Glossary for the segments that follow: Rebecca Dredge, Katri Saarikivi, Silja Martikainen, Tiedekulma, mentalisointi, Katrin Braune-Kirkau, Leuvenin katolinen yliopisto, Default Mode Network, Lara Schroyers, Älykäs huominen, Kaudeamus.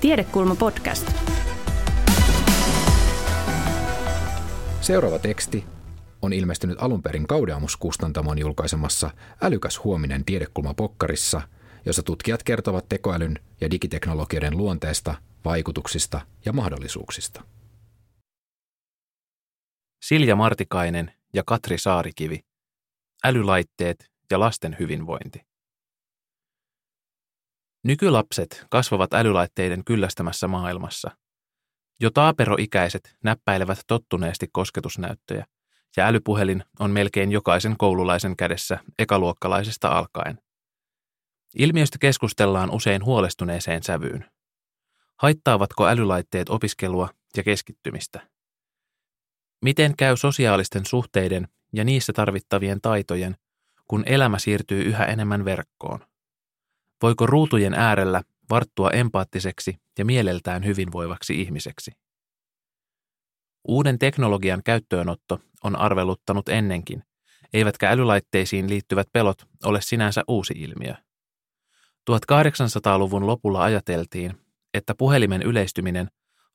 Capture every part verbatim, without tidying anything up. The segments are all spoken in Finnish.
Tiedekulma podcast. Seuraava teksti on ilmestynyt alunperin Kaudeamus-kustantamon julkaisemassa Älykäs huominen Tiedekulma-pokkarissa, jossa tutkijat kertovat tekoälyn ja digiteknologioiden luonteesta, vaikutuksista ja mahdollisuuksista. Silja Martikainen ja Katri Saarikivi. Älylaitteet ja lasten hyvinvointi. Nykylapset kasvavat älylaitteiden kyllästämässä maailmassa. Jo taaperoikäiset näppäilevät tottuneesti kosketusnäyttöjä, ja älypuhelin on melkein jokaisen koululaisen kädessä ekaluokkalaisesta alkaen. Ilmiöstä keskustellaan usein huolestuneeseen sävyyn. Haittaavatko älylaitteet opiskelua ja keskittymistä? Miten käy sosiaalisten suhteiden ja niissä tarvittavien taitojen, kun elämä siirtyy yhä enemmän verkkoon? Voiko ruutujen äärellä varttua empaattiseksi ja mieleltään hyvinvoivaksi ihmiseksi? Uuden teknologian käyttöönotto on arveluttanut ennenkin, eivätkä älylaitteisiin liittyvät pelot ole sinänsä uusi ilmiö. kahdeksantoistasadan luvun lopulla ajateltiin, että puhelimen yleistyminen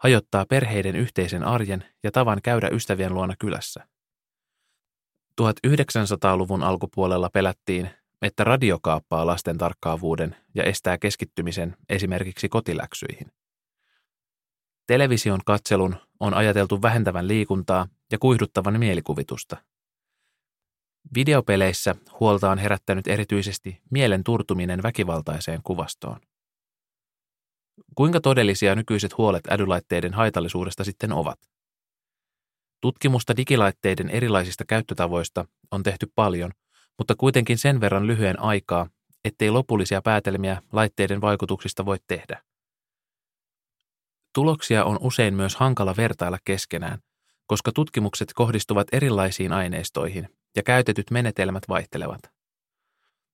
hajottaa perheiden yhteisen arjen ja tavan käydä ystävien luona kylässä. yhdeksäntoistasadan luvun alkupuolella pelättiin, että radio kaappaa lasten tarkkaavuuden ja estää keskittymisen esimerkiksi kotiläksyihin. Television katselun on ajateltu vähentävän liikuntaa ja kuihduttavan mielikuvitusta. Videopeleissä huolta on herättänyt erityisesti mielen turtuminen väkivaltaiseen kuvastoon. Kuinka todellisia nykyiset huolet älylaitteiden haitallisuudesta sitten ovat? Tutkimusta digilaitteiden erilaisista käyttötavoista on tehty paljon, mutta kuitenkin sen verran lyhyen aikaa, ettei lopullisia päätelmiä laitteiden vaikutuksista voi tehdä. Tuloksia on usein myös hankala vertailla keskenään, koska tutkimukset kohdistuvat erilaisiin aineistoihin ja käytetyt menetelmät vaihtelevat.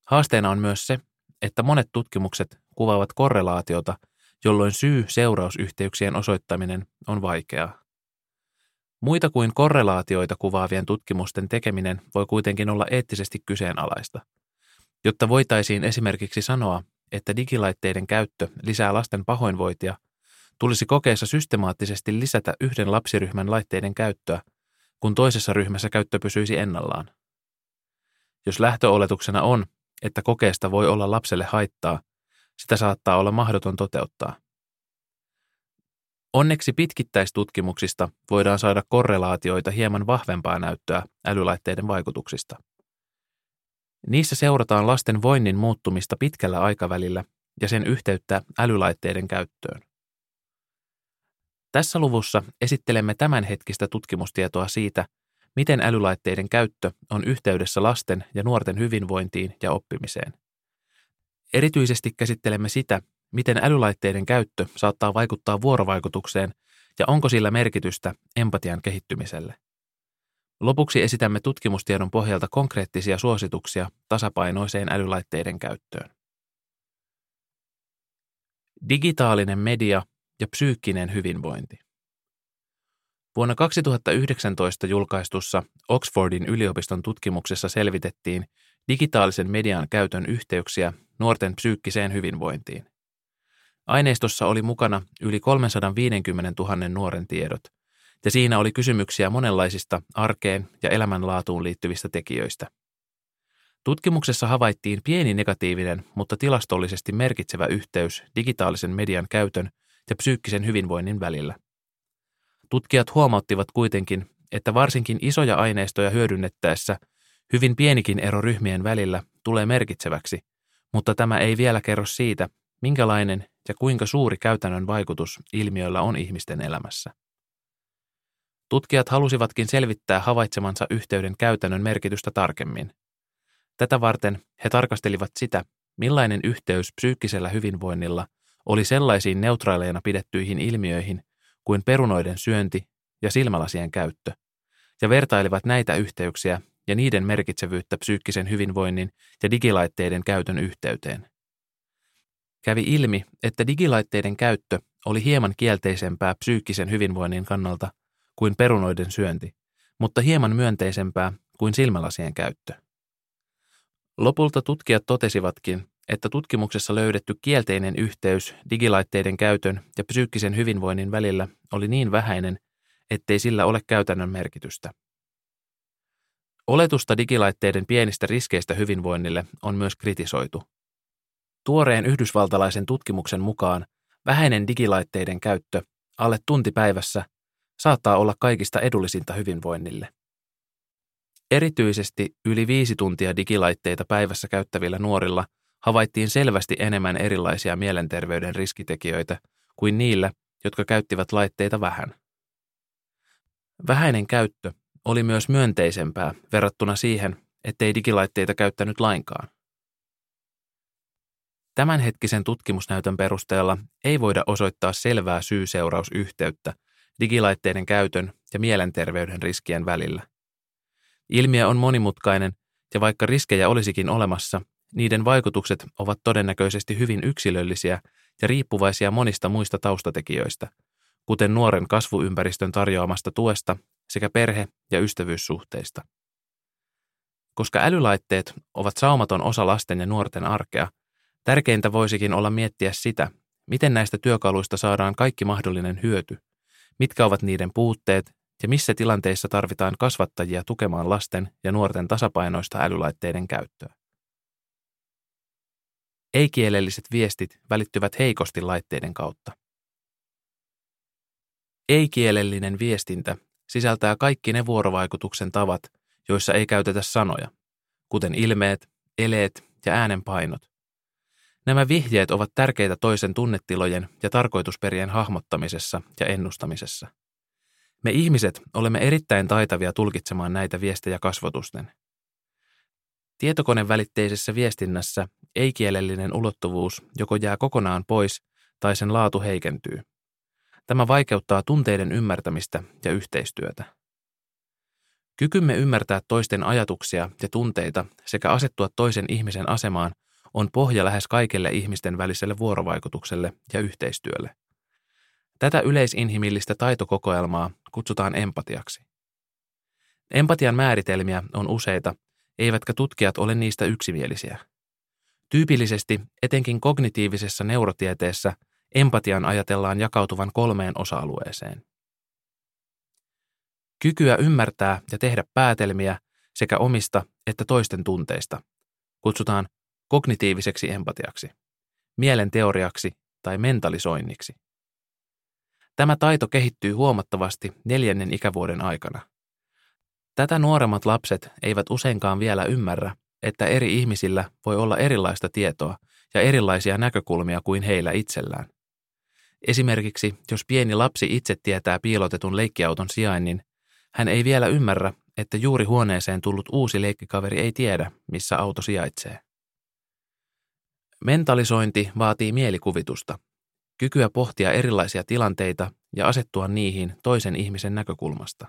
Haasteena on myös se, että monet tutkimukset kuvaavat korrelaatiota, jolloin syy-seurausyhteyksien osoittaminen on vaikeaa. Muita kuin korrelaatioita kuvaavien tutkimusten tekeminen voi kuitenkin olla eettisesti kyseenalaista, jotta voitaisiin esimerkiksi sanoa, että digilaitteiden käyttö lisää lasten pahoinvointia, tulisi kokeessa systemaattisesti lisätä yhden lapsiryhmän laitteiden käyttöä, kun toisessa ryhmässä käyttö pysyisi ennallaan. Jos lähtöoletuksena on, että kokeesta voi olla lapselle haittaa, sitä saattaa olla mahdoton toteuttaa. Onneksi pitkittäistutkimuksista voidaan saada korrelaatioita hieman vahvempaa näyttöä älylaitteiden vaikutuksista. Niissä seurataan lasten voinnin muuttumista pitkällä aikavälillä ja sen yhteyttä älylaitteiden käyttöön. Tässä luvussa esittelemme tämänhetkistä tutkimustietoa siitä, miten älylaitteiden käyttö on yhteydessä lasten ja nuorten hyvinvointiin ja oppimiseen. Erityisesti käsittelemme sitä, miten älylaitteiden käyttö saattaa vaikuttaa vuorovaikutukseen ja onko sillä merkitystä empatian kehittymiselle. Lopuksi esitämme tutkimustiedon pohjalta konkreettisia suosituksia tasapainoiseen älylaitteiden käyttöön. Digitaalinen media ja psyykkinen hyvinvointi. kaksituhattayhdeksäntoista julkaistussa Oxfordin yliopiston tutkimuksessa selvitettiin digitaalisen median käytön yhteyksiä nuorten psyykkiseen hyvinvointiin. Aineistossa oli mukana yli kolmesataaviisikymmentätuhatta nuoren tiedot, ja siinä oli kysymyksiä monenlaisista arkeen ja elämänlaatuun liittyvistä tekijöistä. Tutkimuksessa havaittiin pieni negatiivinen, mutta tilastollisesti merkitsevä yhteys digitaalisen median käytön ja psyykkisen hyvinvoinnin välillä. Tutkijat huomauttivat kuitenkin, että varsinkin isoja aineistoja hyödynnettäessä hyvin pienikin ero ryhmien välillä tulee merkitseväksi, mutta tämä ei vielä kerro siitä, minkälainen ja kuinka suuri käytännön vaikutus ilmiöllä on ihmisten elämässä. Tutkijat halusivatkin selvittää havaitsemansa yhteyden käytännön merkitystä tarkemmin. Tätä varten he tarkastelivat sitä, millainen yhteys psyykkisellä hyvinvoinnilla oli sellaisiin neutraaleina pidettyihin ilmiöihin kuin perunoiden syönti ja silmälasien käyttö, ja vertailivat näitä yhteyksiä ja niiden merkitsevyyttä psyykkisen hyvinvoinnin ja digilaitteiden käytön yhteyteen. Kävi ilmi, että digilaitteiden käyttö oli hieman kielteisempää psyykkisen hyvinvoinnin kannalta kuin perunoiden syönti, mutta hieman myönteisempää kuin silmälasien käyttö. Lopulta tutkijat totesivatkin, että tutkimuksessa löydetty kielteinen yhteys digilaitteiden käytön ja psyykkisen hyvinvoinnin välillä oli niin vähäinen, ettei sillä ole käytännön merkitystä. Oletusta digilaitteiden pienistä riskeistä hyvinvoinnille on myös kritisoitu. Tuoreen yhdysvaltalaisen tutkimuksen mukaan vähäinen digilaitteiden käyttö alle tunti päivässä saattaa olla kaikista edullisinta hyvinvoinnille. Erityisesti yli viisi tuntia digilaitteita päivässä käyttävillä nuorilla havaittiin selvästi enemmän erilaisia mielenterveyden riskitekijöitä kuin niillä, jotka käyttivät laitteita vähän. Vähäinen käyttö oli myös myönteisempää verrattuna siihen, ettei digilaitteita käyttänyt lainkaan. Tämänhetkisen tutkimusnäytön perusteella ei voida osoittaa selvää syy-seurausyhteyttä digilaitteiden käytön ja mielenterveyden riskien välillä. Ilmiö on monimutkainen, ja vaikka riskejä olisikin olemassa, niiden vaikutukset ovat todennäköisesti hyvin yksilöllisiä ja riippuvaisia monista muista taustatekijöistä, kuten nuoren kasvuympäristön tarjoamasta tuesta sekä perhe- ja ystävyyssuhteista. Koska älylaitteet ovat saumaton osa lasten ja nuorten arkea, tärkeintä voisikin olla miettiä sitä, miten näistä työkaluista saadaan kaikki mahdollinen hyöty, mitkä ovat niiden puutteet ja missä tilanteissa tarvitaan kasvattajia tukemaan lasten ja nuorten tasapainoista älylaitteiden käyttöä. Ei-kielelliset viestit välittyvät heikosti laitteiden kautta. Ei-kielellinen viestintä sisältää kaikki ne vuorovaikutuksen tavat, joissa ei käytetä sanoja, kuten ilmeet, eleet ja äänenpainot. Nämä vihjeet ovat tärkeitä toisen tunnetilojen ja tarkoitusperien hahmottamisessa ja ennustamisessa. Me ihmiset olemme erittäin taitavia tulkitsemaan näitä viestejä kasvotusten. Tietokonevälitteisessä viestinnässä ei-kielellinen ulottuvuus joko jää kokonaan pois tai sen laatu heikentyy. Tämä vaikeuttaa tunteiden ymmärtämistä ja yhteistyötä. Kykymme ymmärtää toisten ajatuksia ja tunteita sekä asettua toisen ihmisen asemaan on pohja lähes kaikelle ihmisten väliselle vuorovaikutukselle ja yhteistyölle. Tätä yleisinhimillistä taitokokoelmaa kutsutaan empatiaksi. Empatian määritelmiä on useita, eivätkä tutkijat ole niistä yksimielisiä. Tyypillisesti, etenkin kognitiivisessa neurotieteessä, empatian ajatellaan jakautuvan kolmeen osa-alueeseen. Kykyä ymmärtää ja tehdä päätelmiä sekä omista että toisten tunteista kutsutaan kognitiiviseksi empatiaksi, mielenteoriaksi tai mentalisoinniksi. Tämä taito kehittyy huomattavasti neljännen ikävuoden aikana. Tätä nuoremmat lapset eivät useinkaan vielä ymmärrä, että eri ihmisillä voi olla erilaista tietoa ja erilaisia näkökulmia kuin heillä itsellään. Esimerkiksi, jos pieni lapsi itse tietää piilotetun leikkiauton sijainnin, hän ei vielä ymmärrä, että juuri huoneeseen tullut uusi leikkikaveri ei tiedä, missä auto sijaitsee. Mentalisointi vaatii mielikuvitusta, kykyä pohtia erilaisia tilanteita ja asettua niihin toisen ihmisen näkökulmasta.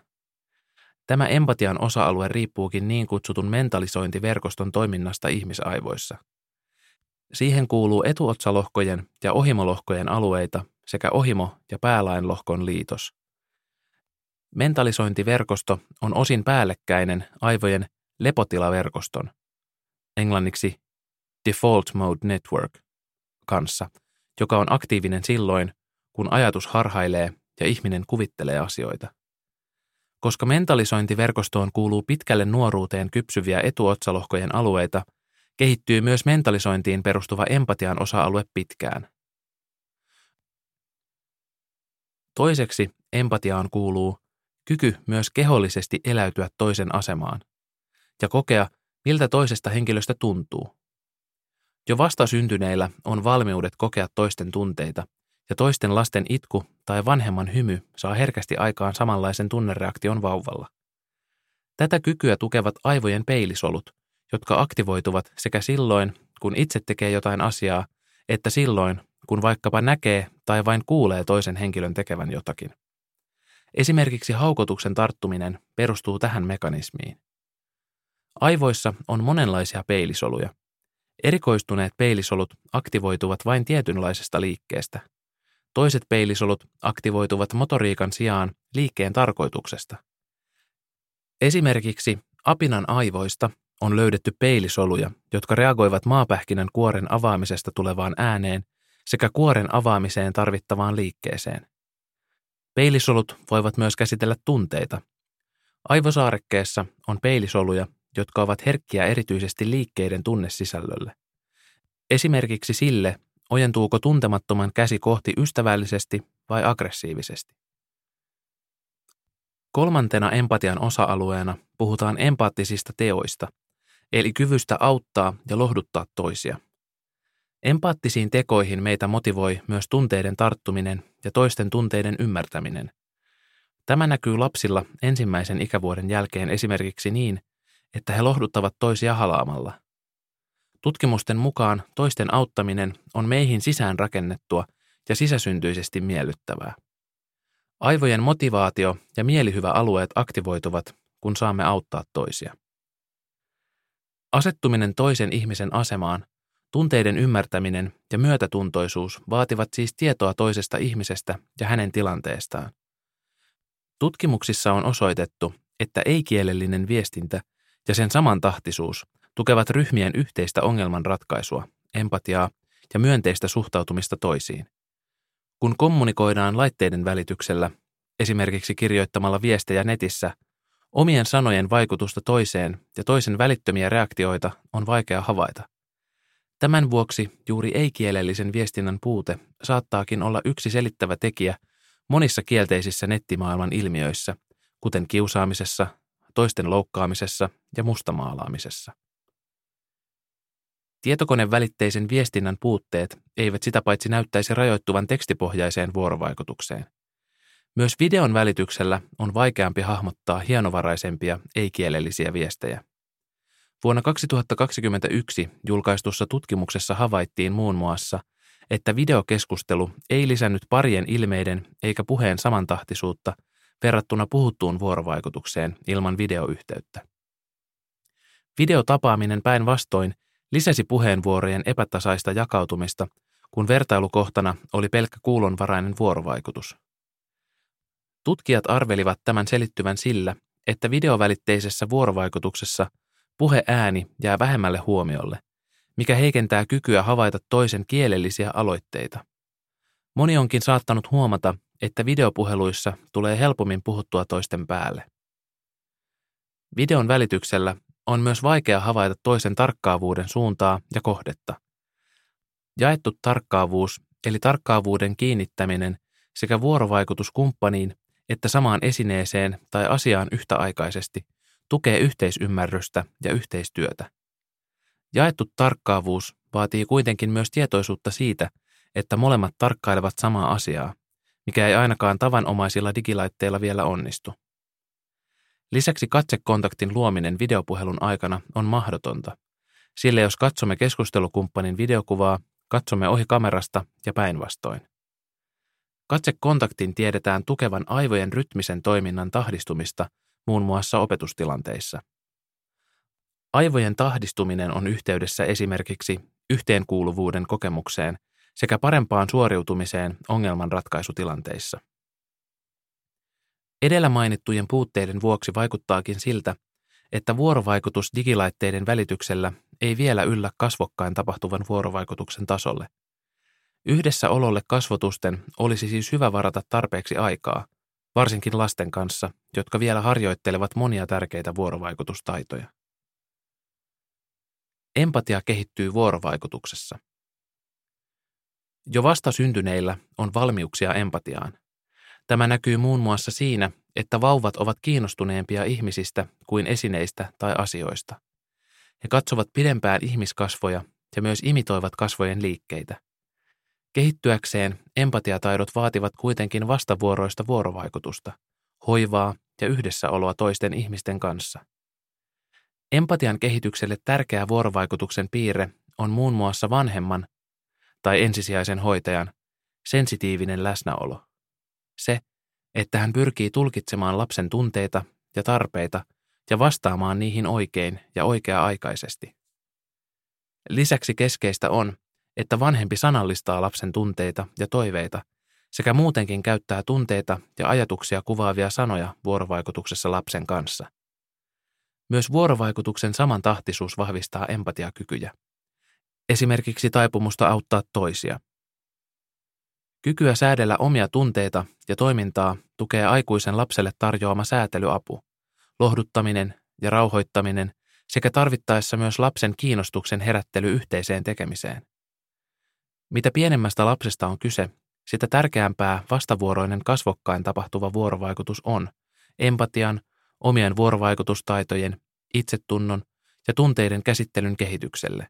Tämä empatian osa-alue riippuukin niin kutsutun mentalisointiverkoston toiminnasta ihmisaivoissa. Siihen kuuluu etuotsalohkojen ja ohimolohkojen alueita sekä ohimo- ja päälainlohkon liitos. Mentalisointiverkosto on osin päällekkäinen aivojen lepotilaverkoston, englanniksi Default Mode Network, kanssa, joka on aktiivinen silloin, kun ajatus harhailee ja ihminen kuvittelee asioita. Koska mentalisointiverkostoon kuuluu pitkälle nuoruuteen kypsyviä etuotsalohkojen alueita, kehittyy myös mentalisointiin perustuva empatian osa-alue pitkään. Toiseksi empatiaan kuuluu kyky myös kehollisesti eläytyä toisen asemaan ja kokea, miltä toisesta henkilöstä tuntuu. Jo vastasyntyneillä on valmiudet kokea toisten tunteita, ja toisten lasten itku tai vanhemman hymy saa herkästi aikaan samanlaisen tunnereaktion vauvalla. Tätä kykyä tukevat aivojen peilisolut, jotka aktivoituvat sekä silloin, kun itse tekee jotain asiaa, että silloin, kun vaikkapa näkee tai vain kuulee toisen henkilön tekevän jotakin. Esimerkiksi haukotuksen tarttuminen perustuu tähän mekanismiin. Aivoissa on monenlaisia peilisoluja. Erikoistuneet peilisolut aktivoituvat vain tietynlaisesta liikkeestä. Toiset peilisolut aktivoituvat motoriikan sijaan liikkeen tarkoituksesta. Esimerkiksi apinan aivoista on löydetty peilisoluja, jotka reagoivat maapähkinän kuoren avaamisesta tulevaan ääneen sekä kuoren avaamiseen tarvittavaan liikkeeseen. Peilisolut voivat myös käsitellä tunteita. Aivosaarekkeessa on peilisoluja, jotka ovat herkkiä erityisesti liikkeiden tunnesisällölle. Esimerkiksi sille, ojentuuko tuntemattoman käsi kohti ystävällisesti vai aggressiivisesti. Kolmantena empatian osa-alueena puhutaan empaattisista teoista, eli kyvystä auttaa ja lohduttaa toisia. Empaattisiin tekoihin meitä motivoi myös tunteiden tarttuminen ja toisten tunteiden ymmärtäminen. Tämä näkyy lapsilla ensimmäisen ikävuoden jälkeen esimerkiksi niin, että he lohduttavat toisia halaamalla. Tutkimusten mukaan toisten auttaminen on meihin sisään rakennettua ja sisäsyntyisesti miellyttävää. Aivojen motivaatio ja mielihyväalueet aktivoituvat, kun saamme auttaa toisia. Asettuminen toisen ihmisen asemaan, tunteiden ymmärtäminen ja myötätuntoisuus vaativat siis tietoa toisesta ihmisestä ja hänen tilanteestaan. Tutkimuksissa on osoitettu, että ei-kielellinen viestintä ja sen samantahtisuus tukevat ryhmien yhteistä ongelmanratkaisua, empatiaa ja myönteistä suhtautumista toisiin. Kun kommunikoidaan laitteiden välityksellä, esimerkiksi kirjoittamalla viestejä netissä, omien sanojen vaikutusta toiseen ja toisen välittömiä reaktioita on vaikea havaita. Tämän vuoksi juuri ei-kielellisen viestinnän puute saattaakin olla yksi selittävä tekijä monissa kielteisissä nettimaailman ilmiöissä, kuten kiusaamisessa, toisten loukkaamisessa ja mustamaalaamisessa. Tietokonevälitteisen viestinnän puutteet eivät sitä paitsi näyttäisi rajoittuvan tekstipohjaiseen vuorovaikutukseen. Myös videon välityksellä on vaikeampi hahmottaa hienovaraisempia ei-kielellisiä viestejä. Vuonna kaksituhattakaksikymmentäyksi julkaistussa tutkimuksessa havaittiin muun muassa, että videokeskustelu ei lisännyt parien ilmeiden eikä puheen samantahtisuutta verrattuna puhuttuun vuorovaikutukseen ilman videoyhteyttä. Videotapaaminen päinvastoin lisäsi puheenvuorojen epätasaista jakautumista, kun vertailukohtana oli pelkkä kuulonvarainen vuorovaikutus. Tutkijat arvelivat tämän selittyvän sillä, että videovälitteisessä vuorovaikutuksessa puheääni jää vähemmälle huomiolle, mikä heikentää kykyä havaita toisen kielellisiä aloitteita. Moni onkin saattanut huomata, että videopuheluissa tulee helpommin puhuttua toisten päälle. Videon välityksellä on myös vaikea havaita toisen tarkkaavuuden suuntaa ja kohdetta. Jaettu tarkkaavuus, eli tarkkaavuuden kiinnittäminen sekä vuorovaikutus kumppaniin että samaan esineeseen tai asiaan yhtäaikaisesti, tukee yhteisymmärrystä ja yhteistyötä. Jaettu tarkkaavuus vaatii kuitenkin myös tietoisuutta siitä, että molemmat tarkkailevat samaa asiaa, mikä ei ainakaan tavanomaisilla digilaitteilla vielä onnistu. Lisäksi katsekontaktin luominen videopuhelun aikana on mahdotonta, sillä jos katsomme keskustelukumppanin videokuvaa, katsomme ohi kamerasta ja päinvastoin. Katsekontaktin tiedetään tukevan aivojen rytmisen toiminnan tahdistumista muun muassa opetustilanteissa. Aivojen tahdistuminen on yhteydessä esimerkiksi yhteenkuuluvuuden kokemukseen sekä parempaan suoriutumiseen ongelmanratkaisutilanteissa. Edellä mainittujen puutteiden vuoksi vaikuttaakin siltä, että vuorovaikutus digilaitteiden välityksellä ei vielä yllä kasvokkain tapahtuvan vuorovaikutuksen tasolle. Yhdessäololle kasvotusten olisi siis hyvä varata tarpeeksi aikaa, varsinkin lasten kanssa, jotka vielä harjoittelevat monia tärkeitä vuorovaikutustaitoja. Empatia kehittyy vuorovaikutuksessa. Jo vastasyntyneillä on valmiuksia empatiaan. Tämä näkyy muun muassa siinä, että vauvat ovat kiinnostuneempia ihmisistä kuin esineistä tai asioista. He katsovat pidempään ihmiskasvoja ja myös imitoivat kasvojen liikkeitä. Kehittyäkseen empatiataidot vaativat kuitenkin vastavuoroista vuorovaikutusta, hoivaa ja yhdessäoloa toisten ihmisten kanssa. Empatian kehitykselle tärkeä vuorovaikutuksen piirre on muun muassa vanhemman tai ensisijaisen hoitajan sensitiivinen läsnäolo. Se, että hän pyrkii tulkitsemaan lapsen tunteita ja tarpeita ja vastaamaan niihin oikein ja oikea-aikaisesti. Lisäksi keskeistä on, että vanhempi sanallistaa lapsen tunteita ja toiveita sekä muutenkin käyttää tunteita ja ajatuksia kuvaavia sanoja vuorovaikutuksessa lapsen kanssa. Myös vuorovaikutuksen samantahtisuus vahvistaa empatiakykyjä. Esimerkiksi taipumusta auttaa toisia. Kykyä säädellä omia tunteita ja toimintaa tukee aikuisen lapselle tarjoama säätelyapu, lohduttaminen ja rauhoittaminen sekä tarvittaessa myös lapsen kiinnostuksen herättely yhteiseen tekemiseen. Mitä pienemmästä lapsesta on kyse, sitä tärkeämpää vastavuoroinen kasvokkain tapahtuva vuorovaikutus on empatian, omien vuorovaikutustaitojen, itsetunnon ja tunteiden käsittelyn kehitykselle.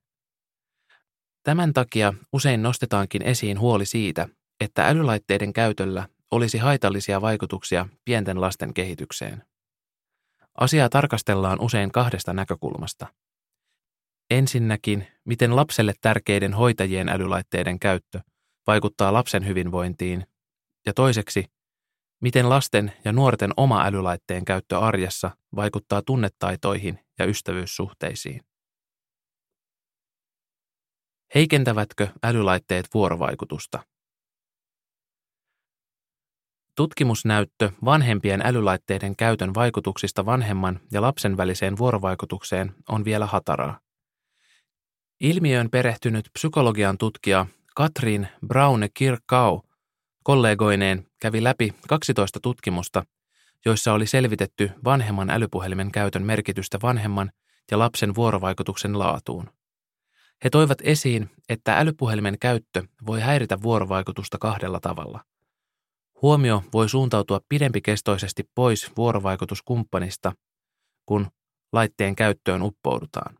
Tämän takia usein nostetaankin esiin huoli siitä, että älylaitteiden käytöllä olisi haitallisia vaikutuksia pienten lasten kehitykseen. Asiaa tarkastellaan usein kahdesta näkökulmasta. Ensinnäkin, miten lapselle tärkeiden hoitajien älylaitteiden käyttö vaikuttaa lapsen hyvinvointiin, ja toiseksi, miten lasten ja nuorten oma älylaitteen käyttö arjessa vaikuttaa tunnetaitoihin ja ystävyyssuhteisiin. Heikentävätkö älylaitteet vuorovaikutusta? Tutkimusnäyttö vanhempien älylaitteiden käytön vaikutuksista vanhemman ja lapsen väliseen vuorovaikutukseen on vielä hataraa. Ilmiöön perehtynyt psykologian tutkija Katrin Braune-Kirkau kollegoineen kävi läpi kaksitoista tutkimusta, joissa oli selvitetty vanhemman älypuhelimen käytön merkitystä vanhemman ja lapsen vuorovaikutuksen laatuun. He toivat esiin, että älypuhelimen käyttö voi häiritä vuorovaikutusta kahdella tavalla. Huomio voi suuntautua pidempikestoisesti pois vuorovaikutuskumppanista, kun laitteen käyttöön uppoudutaan.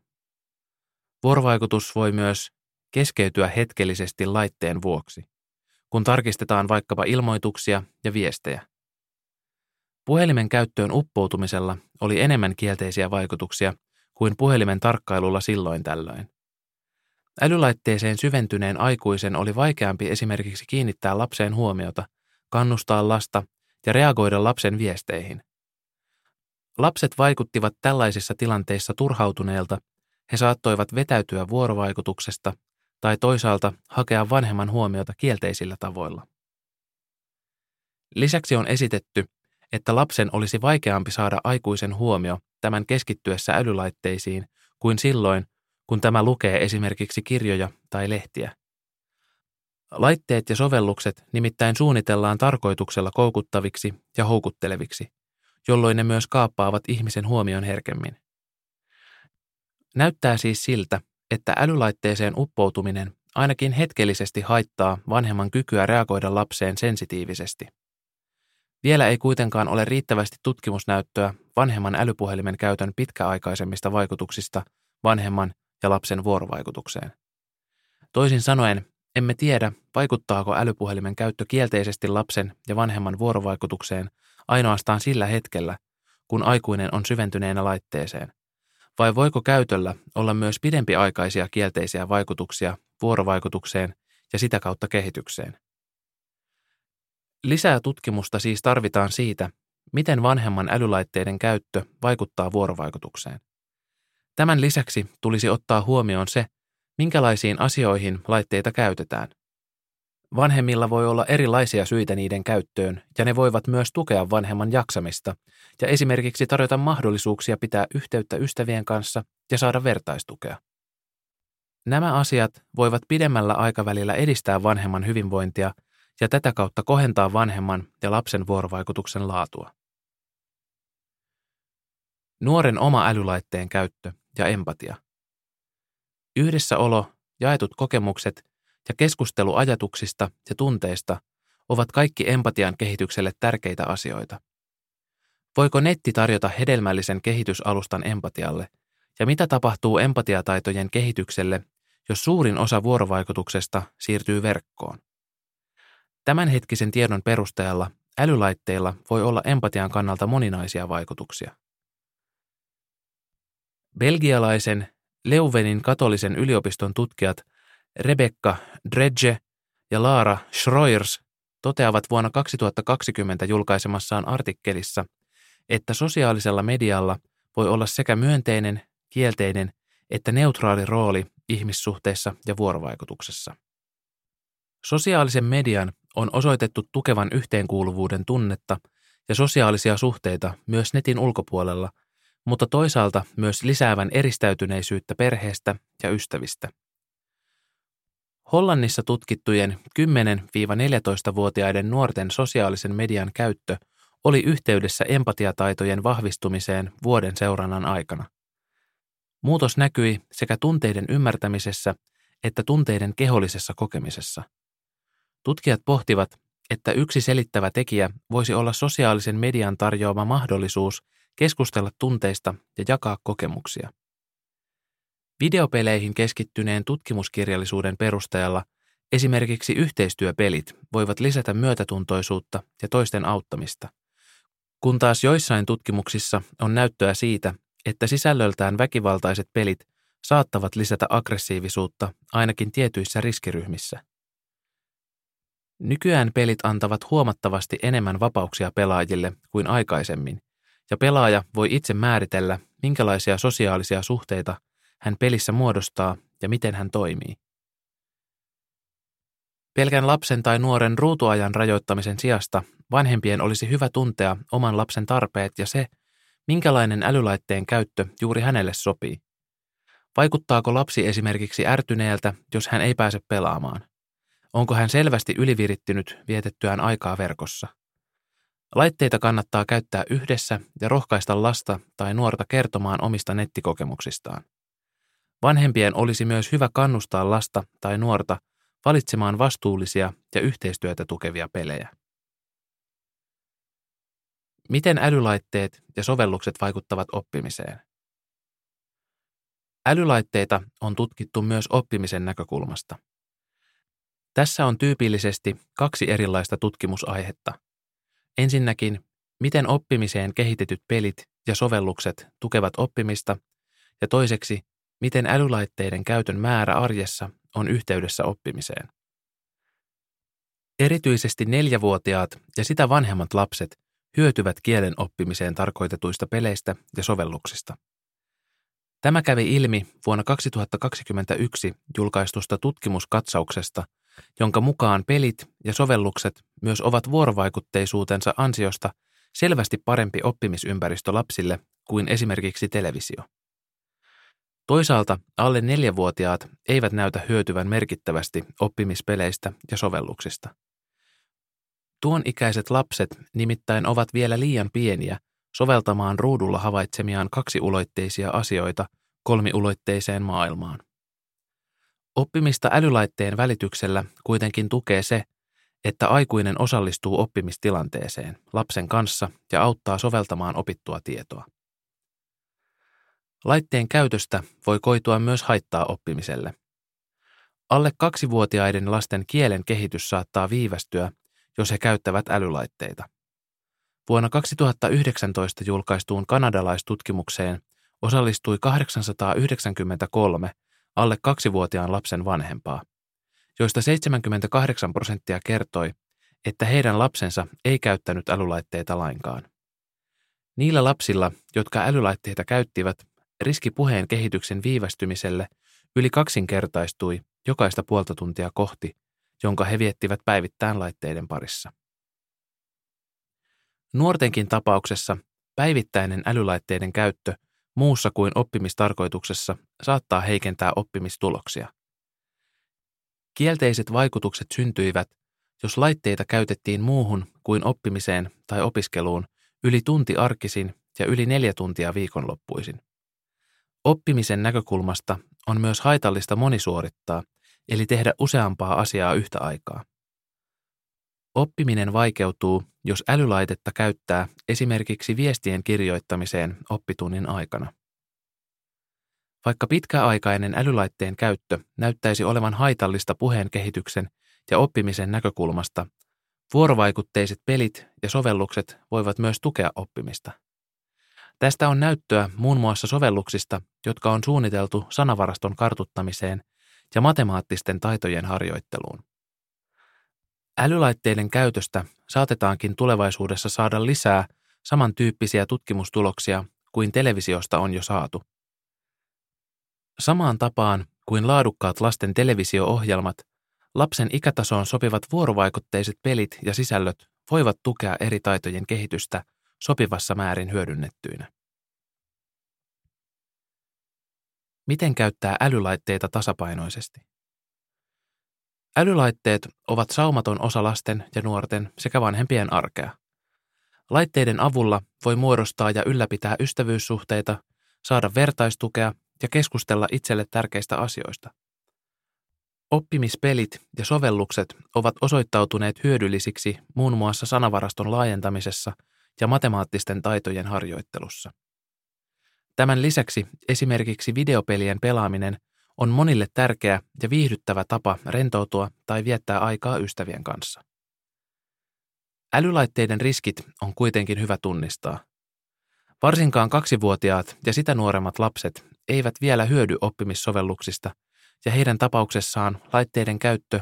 Vuorovaikutus voi myös keskeytyä hetkellisesti laitteen vuoksi, kun tarkistetaan vaikkapa ilmoituksia ja viestejä. Puhelimen käyttöön uppoutumisella oli enemmän kielteisiä vaikutuksia kuin puhelimen tarkkailulla silloin tällöin. Älylaitteeseen syventyneen aikuisen oli vaikeampi esimerkiksi kiinnittää lapseen huomiota, kannustaa lasta ja reagoida lapsen viesteihin. Lapset vaikuttivat tällaisissa tilanteissa turhautuneelta, he saattoivat vetäytyä vuorovaikutuksesta tai toisaalta hakea vanhemman huomiota kielteisillä tavoilla. Lisäksi on esitetty, että lapsen olisi vaikeampi saada aikuisen huomio tämän keskittyessä älylaitteisiin kuin silloin, kun tämä lukee esimerkiksi kirjoja tai lehtiä. Laitteet ja sovellukset nimittäin suunnitellaan tarkoituksella koukuttaviksi ja houkutteleviksi, jolloin ne myös kaappaavat ihmisen huomion herkemmin. Näyttää siis siltä, että älylaitteeseen uppoutuminen ainakin hetkellisesti haittaa vanhemman kykyä reagoida lapseen sensitiivisesti. Vielä ei kuitenkaan ole riittävästi tutkimusnäyttöä vanhemman älypuhelimen käytön pitkäaikaisemmista vaikutuksista vanhemman ja lapsen vuorovaikutukseen. Toisin sanoen, emme tiedä, vaikuttaako älypuhelimen käyttö kielteisesti lapsen ja vanhemman vuorovaikutukseen ainoastaan sillä hetkellä, kun aikuinen on syventyneenä laitteeseen, vai voiko käytöllä olla myös pidempiaikaisia kielteisiä vaikutuksia vuorovaikutukseen ja sitä kautta kehitykseen. Lisää tutkimusta siis tarvitaan siitä, miten vanhemman älylaitteiden käyttö vaikuttaa vuorovaikutukseen. Tämän lisäksi tulisi ottaa huomioon se, minkälaisiin asioihin laitteita käytetään. Vanhemmilla voi olla erilaisia syitä niiden käyttöön, ja ne voivat myös tukea vanhemman jaksamista ja esimerkiksi tarjota mahdollisuuksia pitää yhteyttä ystävien kanssa ja saada vertaistukea. Nämä asiat voivat pidemmällä aikavälillä edistää vanhemman hyvinvointia ja tätä kautta kohentaa vanhemman ja lapsen vuorovaikutuksen laatua. Nuoren oma älylaitteen käyttö ja empatia. Yhdessäolo, jaetut kokemukset ja keskustelu ajatuksista ja tunteista ovat kaikki empatian kehitykselle tärkeitä asioita. Voiko netti tarjota hedelmällisen kehitysalustan empatialle, ja mitä tapahtuu empatiataitojen kehitykselle, jos suurin osa vuorovaikutuksesta siirtyy verkkoon? Tämänhetkisen tiedon perusteella älylaitteilla voi olla empatian kannalta moninaisia vaikutuksia. Belgialaisen Leuvenin katolisen yliopiston tutkijat Rebecca Dredge ja Lara Schroyers toteavat vuonna kaksituhattakaksikymmentä julkaisemassaan artikkelissa, että sosiaalisella medialla voi olla sekä myönteinen, kielteinen että neutraali rooli ihmissuhteissa ja vuorovaikutuksessa. Sosiaalisen median on osoitettu tukevan yhteenkuuluvuuden tunnetta ja sosiaalisia suhteita myös netin ulkopuolella, mutta toisaalta myös lisäävän eristäytyneisyyttä perheestä ja ystävistä. Hollannissa tutkittujen kymmenen–neljätoistavuotiaiden nuorten sosiaalisen median käyttö oli yhteydessä empatiataitojen vahvistumiseen vuoden seurannan aikana. Muutos näkyi sekä tunteiden ymmärtämisessä että tunteiden kehollisessa kokemisessa. Tutkijat pohtivat, että yksi selittävä tekijä voisi olla sosiaalisen median tarjoama mahdollisuus keskustella tunteista ja jakaa kokemuksia. Videopeleihin keskittyneen tutkimuskirjallisuuden perusteella esimerkiksi yhteistyöpelit voivat lisätä myötätuntoisuutta ja toisten auttamista, kun taas joissain tutkimuksissa on näyttöä siitä, että sisällöltään väkivaltaiset pelit saattavat lisätä aggressiivisuutta ainakin tietyissä riskiryhmissä. Nykyään pelit antavat huomattavasti enemmän vapauksia pelaajille kuin aikaisemmin, ja pelaaja voi itse määritellä, minkälaisia sosiaalisia suhteita hän pelissä muodostaa ja miten hän toimii. Pelkän lapsen tai nuoren ruutuajan rajoittamisen sijasta vanhempien olisi hyvä tuntea oman lapsen tarpeet ja se, minkälainen älylaitteen käyttö juuri hänelle sopii. Vaikuttaako lapsi esimerkiksi ärtyneeltä, jos hän ei pääse pelaamaan? Onko hän selvästi ylivirittynyt vietettyään aikaa verkossa? Laitteita kannattaa käyttää yhdessä ja rohkaista lasta tai nuorta kertomaan omista nettikokemuksistaan. Vanhempien olisi myös hyvä kannustaa lasta tai nuorta valitsemaan vastuullisia ja yhteistyötä tukevia pelejä. Miten älylaitteet ja sovellukset vaikuttavat oppimiseen? Älylaitteita on tutkittu myös oppimisen näkökulmasta. Tässä on tyypillisesti kaksi erilaista tutkimusaihetta. Ensinnäkin, miten oppimiseen kehitetyt pelit ja sovellukset tukevat oppimista, ja toiseksi, miten älylaitteiden käytön määrä arjessa on yhteydessä oppimiseen. Erityisesti neljävuotiaat ja sitä vanhemmat lapset hyötyvät kielen oppimiseen tarkoitetuista peleistä ja sovelluksista. Tämä kävi ilmi vuonna kaksituhattakaksikymmentäyksi julkaistusta tutkimuskatsauksesta, jonka mukaan pelit ja sovellukset myös ovat vuorovaikutteisuutensa ansiosta selvästi parempi oppimisympäristö lapsille kuin esimerkiksi televisio. Toisaalta alle neljävuotiaat eivät näytä hyötyvän merkittävästi oppimispeleistä ja sovelluksista. Tuon ikäiset lapset nimittäin ovat vielä liian pieniä soveltamaan ruudulla havaitsemiaan kaksiulotteisia asioita kolmiulotteiseen maailmaan. Oppimista älylaitteen välityksellä kuitenkin tukee se, että aikuinen osallistuu oppimistilanteeseen lapsen kanssa ja auttaa soveltamaan opittua tietoa. Laitteen käytöstä voi koitua myös haittaa oppimiselle. Alle kaksivuotiaiden lasten kielen kehitys saattaa viivästyä, jos he käyttävät älylaitteita. Vuonna kaksituhattayhdeksäntoista julkaistuun kanadalaistutkimukseen osallistui kahdeksansataayhdeksänkymmentäkolme alle kaksivuotiaan lapsen vanhempaa, joista seitsemänkymmentäkahdeksan prosenttia kertoi, että heidän lapsensa ei käyttänyt älylaitteita lainkaan. Niillä lapsilla, jotka älylaitteita käyttivät, riski puheen kehityksen viivästymiselle yli kaksinkertaistui jokaista puolta tuntia kohti, jonka he viettivät päivittäin laitteiden parissa. Nuortenkin tapauksessa päivittäinen älylaitteiden käyttö muussa kuin oppimistarkoituksessa saattaa heikentää oppimistuloksia. Kielteiset vaikutukset syntyivät, jos laitteita käytettiin muuhun kuin oppimiseen tai opiskeluun yli tunti arkisin ja yli neljä tuntia viikonloppuisin. Oppimisen näkökulmasta on myös haitallista monisuorittaa, eli tehdä useampaa asiaa yhtä aikaa. Oppiminen vaikeutuu, jos älylaitetta käyttää esimerkiksi viestien kirjoittamiseen oppitunnin aikana. Vaikka pitkäaikainen älylaitteen käyttö näyttäisi olevan haitallista puheen kehityksen ja oppimisen näkökulmasta, vuorovaikutteiset pelit ja sovellukset voivat myös tukea oppimista. Tästä on näyttöä muun muassa sovelluksista, jotka on suunniteltu sanavaraston kartuttamiseen ja matemaattisten taitojen harjoitteluun. Älylaitteiden käytöstä saatetaankin tulevaisuudessa saada lisää samantyyppisiä tutkimustuloksia kuin televisiosta on jo saatu. Samaan tapaan kuin laadukkaat lasten televisio-ohjelmat, lapsen ikätasoon sopivat vuorovaikutteiset pelit ja sisällöt voivat tukea eri taitojen kehitystä sopivassa määrin hyödynnettyinä. Miten käyttää älylaitteita tasapainoisesti? Älylaitteet ovat saumaton osa lasten ja nuorten sekä vanhempien arkea. Laitteiden avulla voi muodostaa ja ylläpitää ystävyyssuhteita, saada vertaistukea ja keskustella itselle tärkeistä asioista. Oppimispelit ja sovellukset ovat osoittautuneet hyödyllisiksi muun muassa sanavaraston laajentamisessa ja matemaattisten taitojen harjoittelussa. Tämän lisäksi esimerkiksi videopelien pelaaminen on monille tärkeä ja viihdyttävä tapa rentoutua tai viettää aikaa ystävien kanssa. Älylaitteiden riskit on kuitenkin hyvä tunnistaa. Varsinkaan kaksivuotiaat ja sitä nuoremmat lapset eivät vielä hyödy oppimissovelluksista, ja heidän tapauksessaan laitteiden käyttö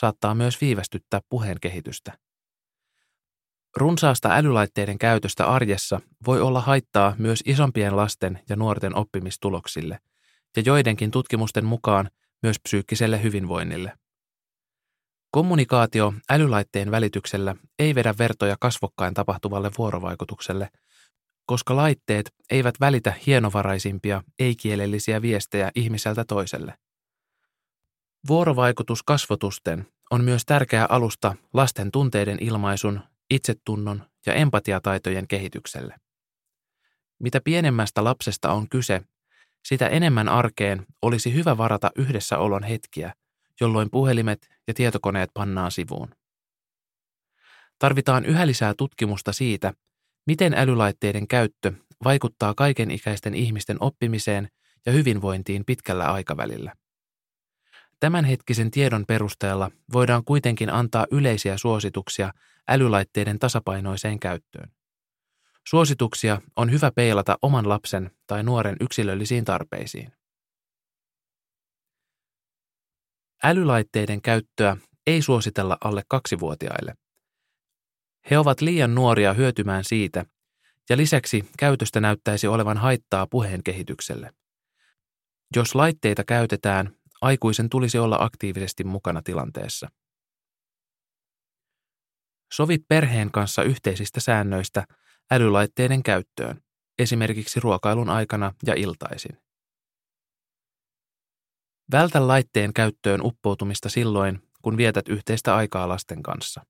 saattaa myös viivästyttää puheen kehitystä. Runsaasta älylaitteiden käytöstä arjessa voi olla haittaa myös isompien lasten ja nuorten oppimistuloksille, ja joidenkin tutkimusten mukaan myös psyykkiselle hyvinvoinnille. Kommunikaatio älylaitteen välityksellä ei vedä vertoja kasvokkain tapahtuvalle vuorovaikutukselle, koska laitteet eivät välitä hienovaraisimpia, ei-kielellisiä viestejä ihmiseltä toiselle. Vuorovaikutuskasvotusten on myös tärkeä alusta lasten tunteiden ilmaisun, itsetunnon ja empatiataitojen kehitykselle. Mitä pienemmästä lapsesta on kyse, sitä enemmän arkeen olisi hyvä varata yhdessäolon hetkiä, jolloin puhelimet ja tietokoneet pannaan sivuun. Tarvitaan yhä lisää tutkimusta siitä, miten älylaitteiden käyttö vaikuttaa kaikenikäisten ihmisten oppimiseen ja hyvinvointiin pitkällä aikavälillä. Tämänhetkisen tiedon perusteella voidaan kuitenkin antaa yleisiä suosituksia älylaitteiden tasapainoiseen käyttöön. Suosituksia on hyvä peilata oman lapsen tai nuoren yksilöllisiin tarpeisiin. Älylaitteiden käyttöä ei suositella alle kaksivuotiaille. He ovat liian nuoria hyötymään siitä, ja lisäksi käytöstä näyttäisi olevan haittaa puheen kehitykselle. Jos laitteita käytetään, aikuisen tulisi olla aktiivisesti mukana tilanteessa. Sovi perheen kanssa yhteisistä säännöistä älylaitteiden käyttöön, esimerkiksi ruokailun aikana ja iltaisin. Vältä laitteen käyttöön uppoutumista silloin, kun vietät yhteistä aikaa lasten kanssa.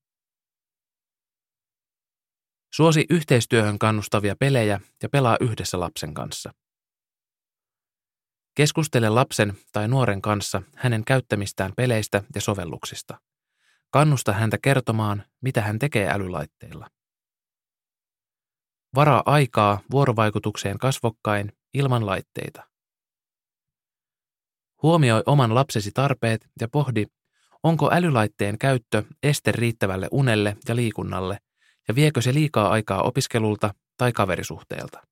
Suosi yhteistyöhön kannustavia pelejä ja pelaa yhdessä lapsen kanssa. Keskustele lapsen tai nuoren kanssa hänen käyttämistään peleistä ja sovelluksista. Kannusta häntä kertomaan, mitä hän tekee älylaitteilla. Varaa aikaa vuorovaikutukseen kasvokkain ilman laitteita. Huomioi oman lapsesi tarpeet ja pohdi, onko älylaitteen käyttö este riittävälle unelle ja liikunnalle ja viekö se liikaa aikaa opiskelulta tai kaverisuhteelta.